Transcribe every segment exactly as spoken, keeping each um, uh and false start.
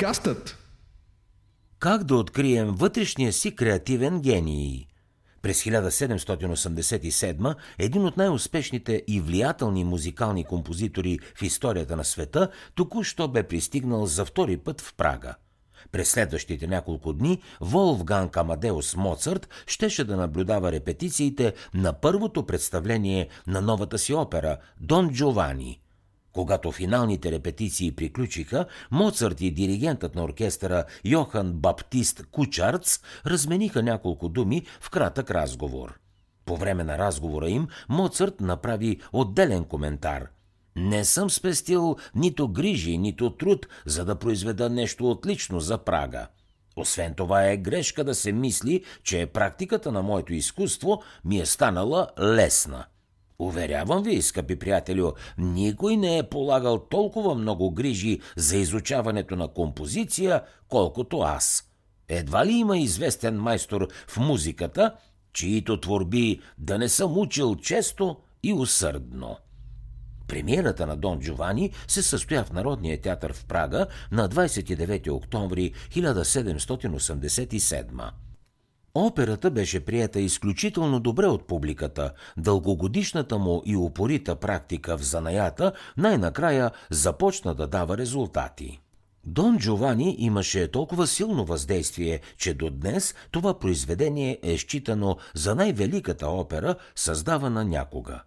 Подкастът. Как да открием вътрешния си креативен гений? През хиляда седемстотин осемдесет и седма един от най-успешните и влиятелни музикални композитори в историята на света току-що бе пристигнал за втори път в Прага. През следващите няколко дни Волфганг Амадеус Моцарт щеше да наблюдава репетициите на първото представление на новата си опера «Дон Джовани». Когато финалните репетиции приключиха, Моцарт и диригентът на оркестъра Йохан Баптист Кучарц размениха няколко думи в кратък разговор. По време на разговора им Моцарт направи отделен коментар. «Не съм спестил нито грижи, нито труд, за да произведа нещо отлично за Прага. Освен това е грешка да се мисли, че практиката на моето изкуство ми е станала лесна. Уверявам ви, скъпи приятелю, никой не е полагал толкова много грижи за изучаването на композиция, колкото аз. Едва ли има известен майстор в музиката, чието творби да не съм учил често и усърдно». Премиерата на Дон Джовани се състоя в Народния театър в Прага на двадесет и девети октомври хиляда седемстотин осемдесет и седма. Операта беше приета изключително добре от публиката. Дългогодишната му и упорита практика в занаята най-накрая започна да дава резултати. Дон Джовани имаше толкова силно въздействие, че до днес това произведение е считано за най-великата опера, създавана някога.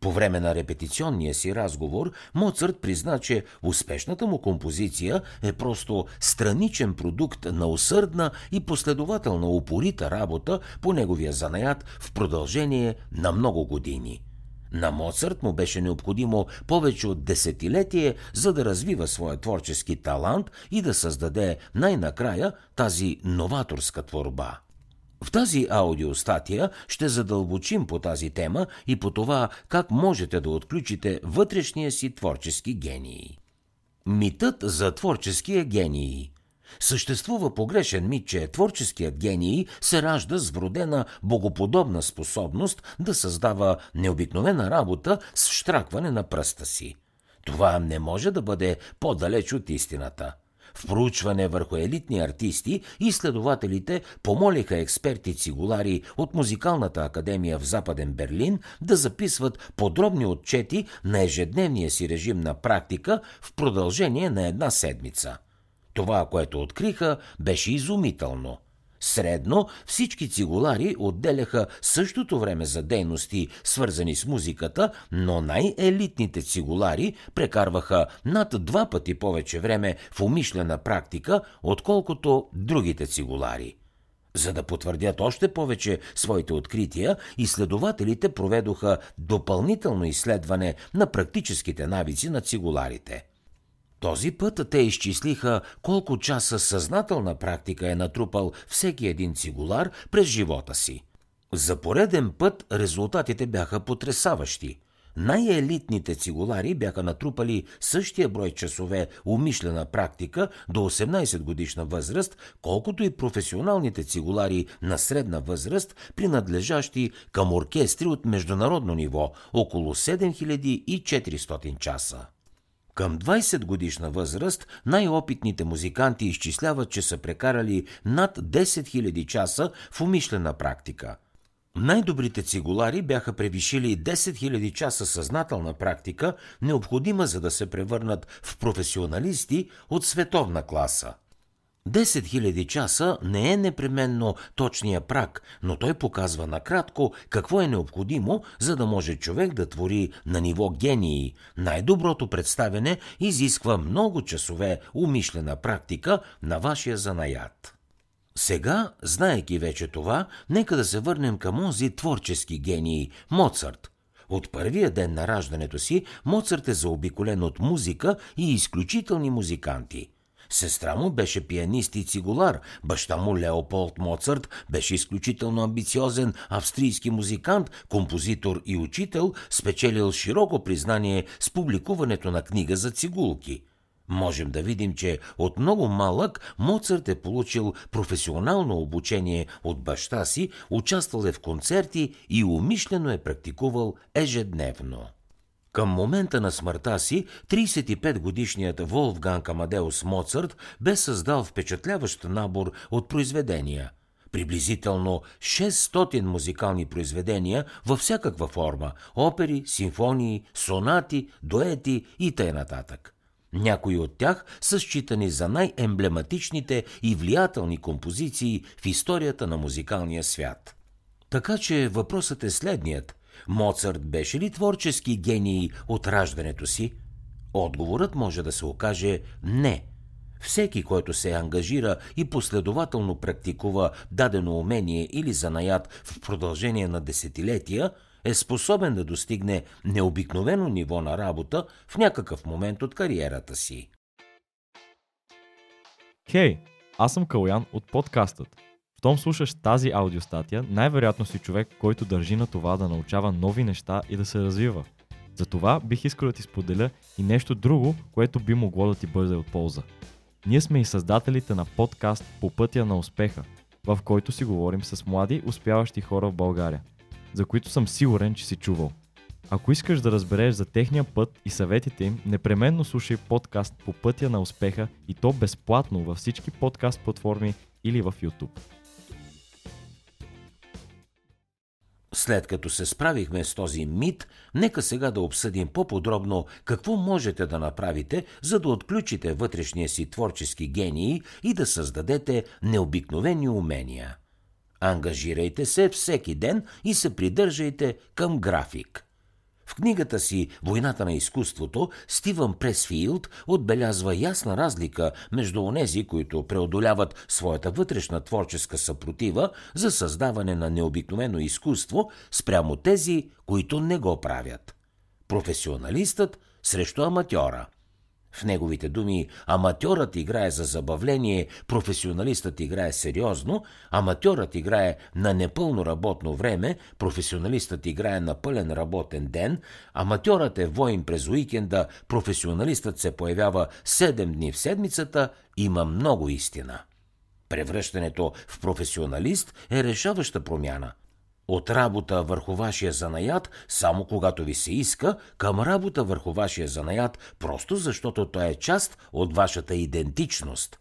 По време на репетиционния си разговор Моцарт призна, че успешната му композиция е просто страничен продукт на усърдна и последователна упорита работа по неговия занаят в продължение на много години. На Моцарт му беше необходимо повече от десетилетие, за да развива своя творчески талант и да създаде най-накрая тази новаторска творба. В тази аудиостатия ще задълбочим по тази тема и по това как можете да отключите вътрешния си творчески гений. Митът за творческия гений. Съществува погрешен мит, че творческият гений се ражда с вродена богоподобна способност да създава необикновена работа с щракване на пръста си. Това не може да бъде по-далеч от истината. В проучване върху елитни артисти изследователите помолиха експерти-цигулари от Музикалната академия в Западен Берлин да записват подробни отчети на ежедневния си режим на практика в продължение на една седмица. Това, което откриха, беше изумително. Средно всички цигулари отделяха същото време за дейности, свързани с музиката, но най-елитните цигулари прекарваха над два пъти повече време в умишлена практика, отколкото другите цигулари. За да потвърдят още повече своите открития, изследователите проведоха допълнително изследване на практическите навици на цигуларите. Този път те изчислиха колко часа съзнателна практика е натрупал всеки един цигулар през живота си. За пореден път резултатите бяха потресаващи. Най-елитните цигулари бяха натрупали същия брой часове умишлена практика до осемнадесет годишна възраст, колкото и професионалните цигулари на средна възраст, принадлежащи към оркестри от международно ниво – около седем хиляди и четиристотин часа. Към двадесет годишна възраст най-опитните музиканти изчисляват, че са прекарали над десет хиляди часа в умишлена практика. Най-добрите цигулари бяха превишили десет хиляди часа съзнателна практика, необходима за да се превърнат в професионалисти от световна класа. десет хиляди часа не е непременно точния праг, но той показва накратко какво е необходимо, за да може човек да твори на ниво гении. Най-доброто представяне изисква много часове умишлена практика на вашия занаят. Сега, знаейки вече това, нека да се върнем към онзи творчески гений – Моцарт. От първия ден на раждането си Моцарт е заобиколен от музика и изключителни музиканти. Сестра му беше пианист и цигулар, баща му Леополд Моцарт беше изключително амбициозен австрийски музикант, композитор и учител, спечелил широко признание с публикуването на книга за цигулки. Можем да видим, че от много малък Моцарт е получил професионално обучение от баща си, участвал е в концерти и умишлено е практикувал ежедневно. Към момента на смъртта си, тридесет и пет годишният Волфганг Амадеус Моцарт бе създал впечатляващ набор от произведения. Приблизително шестстотин музикални произведения във всякаква форма – опери, симфонии, сонати, дуети и т.н. Някои от тях са считани за най-емблематичните и влиятелни композиции в историята на музикалния свят. Така че въпросът е следният. Моцарт беше ли творчески гений от раждането си? Отговорът може да се окаже не. Всеки, който се ангажира и последователно практикува дадено умение или занаят в продължение на десетилетия, е способен да достигне необикновено ниво на работа в някакъв момент от кариерата си. Хей, hey, аз съм Калян от подкастът. Щом слушаш тази аудиостатия, най-вероятно си човек, който държи на това да научава нови неща и да се развива. Затова бих искал да ти споделя и нещо друго, което би могло да ти бъде от полза. Ние сме и създателите на подкаст По пътя на успеха, в който си говорим с млади, успяващи хора в България, за които съм сигурен, че си чувал. Ако искаш да разбереш за техния път и съветите им, непременно слушай подкаст По пътя на успеха и то безплатно във всички подкаст платформи или в YouTube. След като се справихме с този мит, нека сега да обсъдим по-подробно какво можете да направите, за да отключите вътрешния си творчески гений и да създадете необикновени умения. Ангажирайте се всеки ден и се придържайте към график. В книгата си «Войната на изкуството» Стивен Пресфилд отбелязва ясна разлика между онези, които преодоляват своята вътрешна творческа съпротива за създаване на необикновено изкуство, спрямо тези, които не го правят. Професионалистът срещу аматьора. В неговите думи, аматьорът играе за забавление, професионалистът играе сериозно, аматьорът играе на непълно работно време, професионалистът играе на пълен работен ден, аматьорът е воин през уикенда, професионалистът се появява седем дни в седмицата, има много истина. Превръщането в професионалист е решаваща промяна. От работа върху вашия занаят, само когато ви се иска, към работа върху вашия занаят, просто защото той е част от вашата идентичност.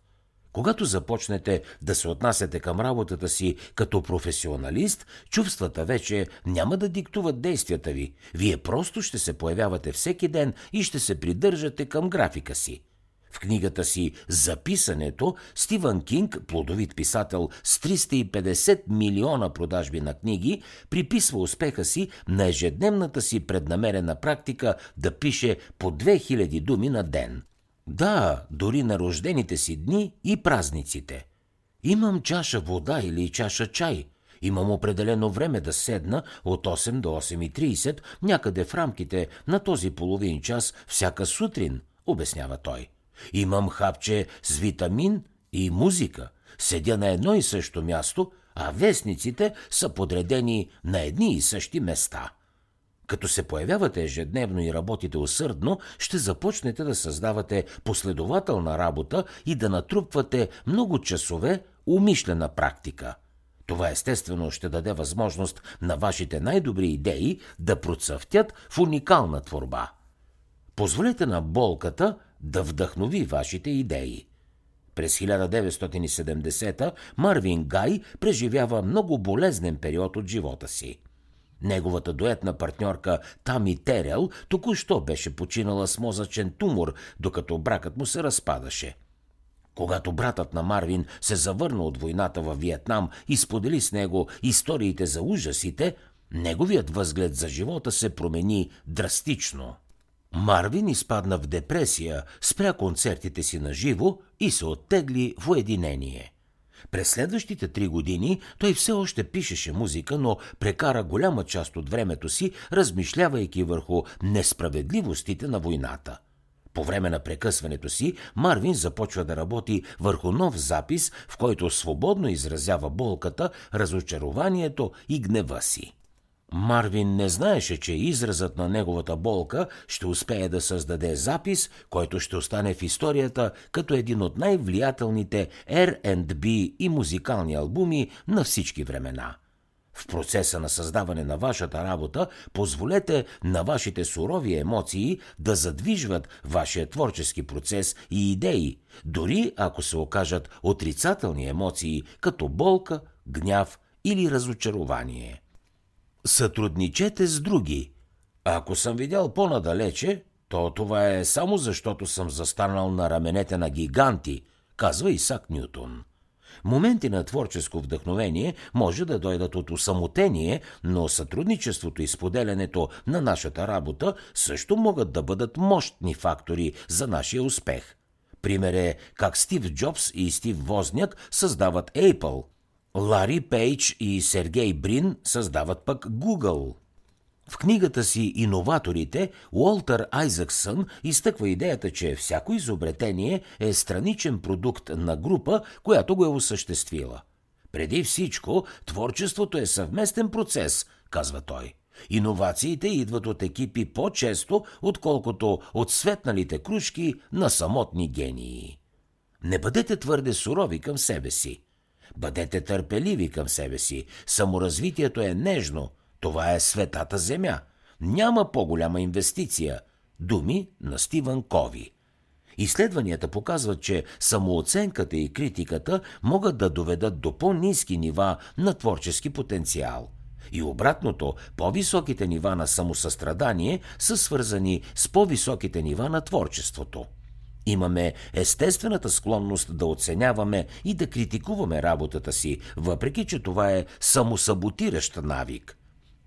Когато започнете да се отнасяте към работата си като професионалист, чувствата вече няма да диктуват действията ви. Вие просто ще се появявате всеки ден и ще се придържате към графика си. В книгата си «Записането» Стивън Кинг, плодовит писател с триста и петдесет милиона продажби на книги, приписва успеха си на ежедневната си преднамерена практика да пише по две хиляди думи на ден. Да, дори на рождените си дни и празниците. Имам чаша вода или чаша чай. Имам определено време да седна от осем до осем и тридесет, някъде в рамките на този половин час всяка сутрин, обяснява той. Имам хапче с витамин и музика. Седя на едно и също място, а вестниците са подредени на едни и същи места. Като се появявате ежедневно и работите усърдно, ще започнете да създавате последователна работа и да натрупвате много часове умишлена практика. Това естествено ще даде възможност на вашите най-добри идеи да процъфтят в уникална творба. Позволете на болката да вдъхнови вашите идеи. През хиляда деветстотин и седемдесета Марвин Гей преживява много болезнен период от живота си. Неговата дуетна партньорка Тами Терел току-що беше починала с мозъчен тумор, докато бракът му се разпадаше. Когато братът на Марвин се завърна от войната във Виетнам и сподели с него историите за ужасите, неговият възглед за живота се промени драстично. Марвин изпадна в депресия, спря концертите си на живо и се оттегли в уединение. През следващите три години той все още пишеше музика, но прекара голяма част от времето си, размишлявайки върху несправедливостите на войната. По време на прекъсването си, Марвин започва да работи върху нов запис, в който свободно изразява болката, разочарованието и гнева си. Марвин не знаеше, че изразът на неговата болка ще успее да създаде запис, който ще остане в историята като един от най-влиятелните Ар енд Би и музикални албуми на всички времена. В процеса на създаване на вашата работа позволете на вашите сурови емоции да задвижват вашия творчески процес и идеи, дори ако се окажат отрицателни емоции като болка, гняв или разочарование. Сътрудничете с други. Ако съм видял по-надалече, то това е само защото съм застанал на раменете на гиганти, казва Исаак Нютон. Моменти на творческо вдъхновение може да дойдат от осамотение, но сътрудничеството и споделянето на нашата работа също могат да бъдат мощни фактори за нашия успех. Пример е как Стив Джобс и Стив Возняк създават Apple. Лари Пейдж и Сергей Брин създават пък Google. В книгата си «Иноваторите» Уолтер Айзаксън изтъква идеята, че всяко изобретение е страничен продукт на група, която го е осъществила. Преди всичко, творчеството е съвместен процес, казва той. Иновациите идват от екипи по-често, отколкото от светналите кружки на самотни гении. Не бъдете твърде сурови към себе си. Бъдете търпеливи към себе си. Саморазвитието е нежно. Това е светата земя. Няма по-голяма инвестиция. Думи на Стивън Кови. Изследванията показват, че самооценката и критиката могат да доведат до по-ниски нива на творчески потенциал. И обратното, по-високите нива на самосъстрадание са свързани с по-високите нива на творчеството. Имаме естествената склонност да оценяваме и да критикуваме работата си, въпреки че това е самосаботиращ навик.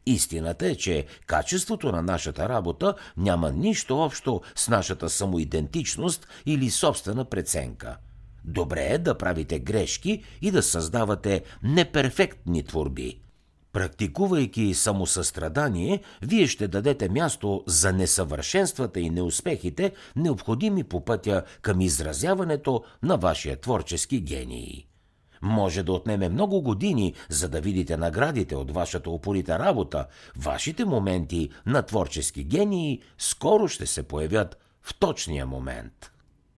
Истината е, че качеството на нашата работа няма нищо общо с нашата самоидентичност или собствена преценка. Добре е да правите грешки и да създавате неперфектни творби. Практикувайки самосъстрадание, вие ще дадете място за несъвършенствата и неуспехите, необходими по пътя към изразяването на вашия творчески гений. Може да отнеме много години, за да видите наградите от вашата упорита работа. Вашите моменти на творчески гении скоро ще се появят в точния момент.